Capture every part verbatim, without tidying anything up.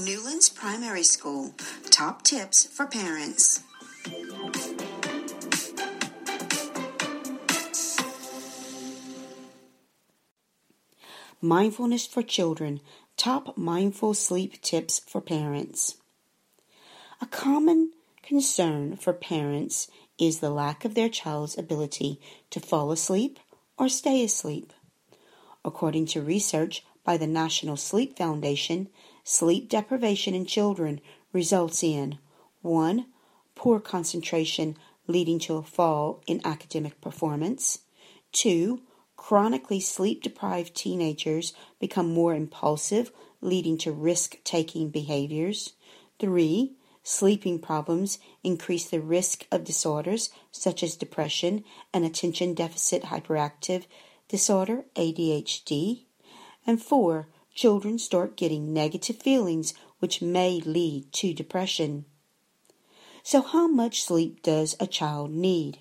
Newlands Primary School, top tips for parents. Mindfulness for children, top mindful sleep tips for parents. A common concern for parents is the lack of their child's ability to fall asleep or stay asleep. According to research by the National Sleep Foundation, sleep deprivation in children results in one. Poor concentration leading to a fall in academic performance. two. Chronically sleep-deprived teenagers become more impulsive, leading to risk-taking behaviors. three. Sleeping problems increase the risk of disorders such as depression and attention deficit hyperactive disorder, A D H D. And four, children start getting negative feelings, which may lead to depression. So how much sleep does a child need?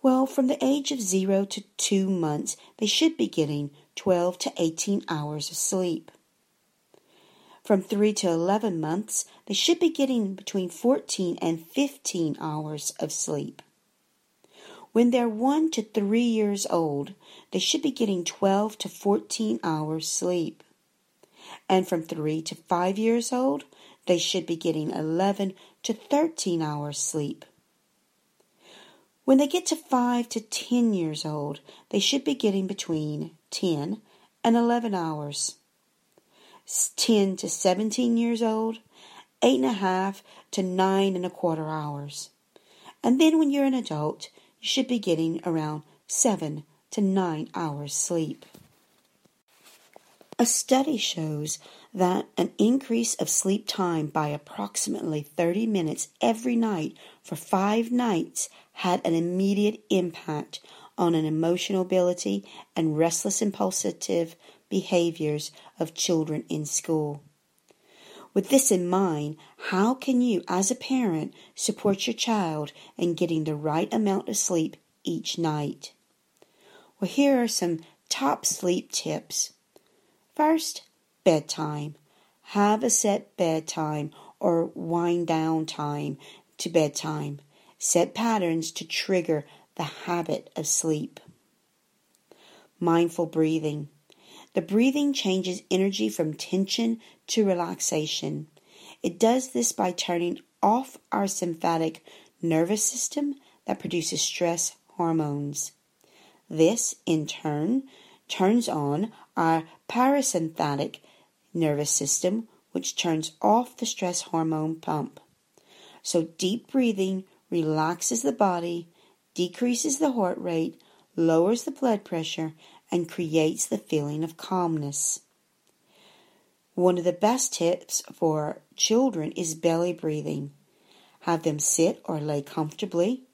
Well, from the age of zero to two months, they should be getting twelve to eighteen hours of sleep. From three to eleven months, they should be getting between fourteen and fifteen hours of sleep. When they're one to three years old, they should be getting twelve to fourteen hours sleep. And from three to five years old, they should be getting eleven to thirteen hours sleep. When they get to five to ten years old, they should be getting between ten and eleven hours. ten to seventeen years old, eight and a half to nine and a quarter hours. And then when you're an adult, you should be getting around seven to nine hours sleep. A study shows that an increase of sleep time by approximately thirty minutes every night for five nights had an immediate impact on an emotional ability and restless impulsive behaviors of children in school. With this in mind, how can you, as a parent, support your child in getting the right amount of sleep each night? Well, here are some top sleep tips. First, bedtime. Have a set bedtime or wind down time to bedtime. Set patterns to trigger the habit of sleep. Mindful breathing. The breathing changes energy from tension to relaxation. It does this by turning off our sympathetic nervous system that produces stress hormones. This, in turn, turns on our parasympathetic nervous system, which turns off the stress hormone pump. So deep breathing relaxes the body, decreases the heart rate, lowers the blood pressure, and creates the feeling of calmness. One of the best tips for children is belly breathing. Have them sit or lay comfortably.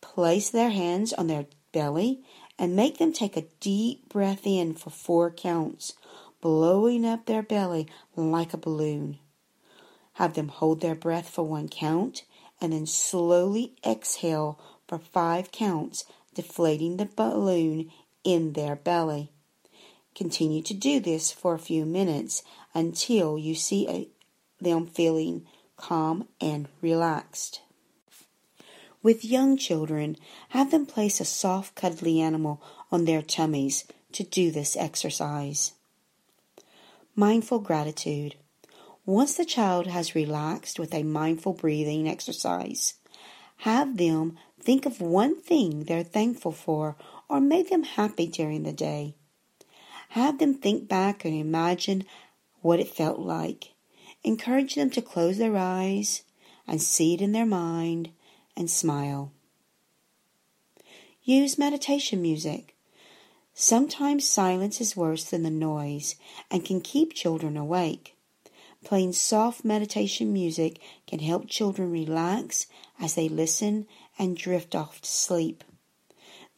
Place their hands on their belly and make them take a deep breath in for four counts, blowing up their belly like a balloon. Have them hold their breath for one count and then slowly exhale for five counts, deflating the balloon in their belly. Continue to do this for a few minutes until you see a, them feeling calm and relaxed. With young children, have them place a soft, cuddly animal on their tummies to do this exercise. Mindful gratitude. Once the child has relaxed with a mindful breathing exercise, have them think of one thing they're thankful for or make them happy during the day. Have them think back and imagine what it felt like. Encourage them to close their eyes and see it in their mind and smile. Use meditation music. Sometimes silence is worse than the noise and can keep children awake. Playing soft meditation music can help children relax as they listen and drift off to sleep.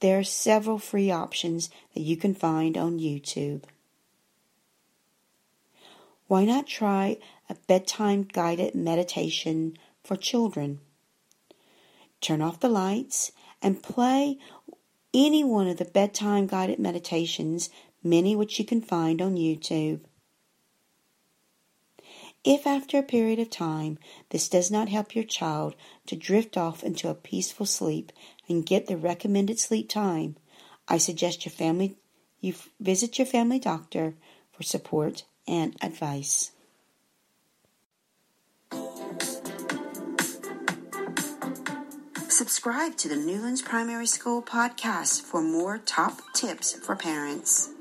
There are several free options that you can find on YouTube. Why not try a bedtime guided meditation for children? Turn off the lights and play any one of the bedtime guided meditations, many which you can find on YouTube. if after a period of time this does not help your child to drift off into a peaceful sleep and get the recommended sleep time, I suggest your family you visit your family doctor for support and advice. Subscribe to the Newlands Primary School podcast for more top tips for parents.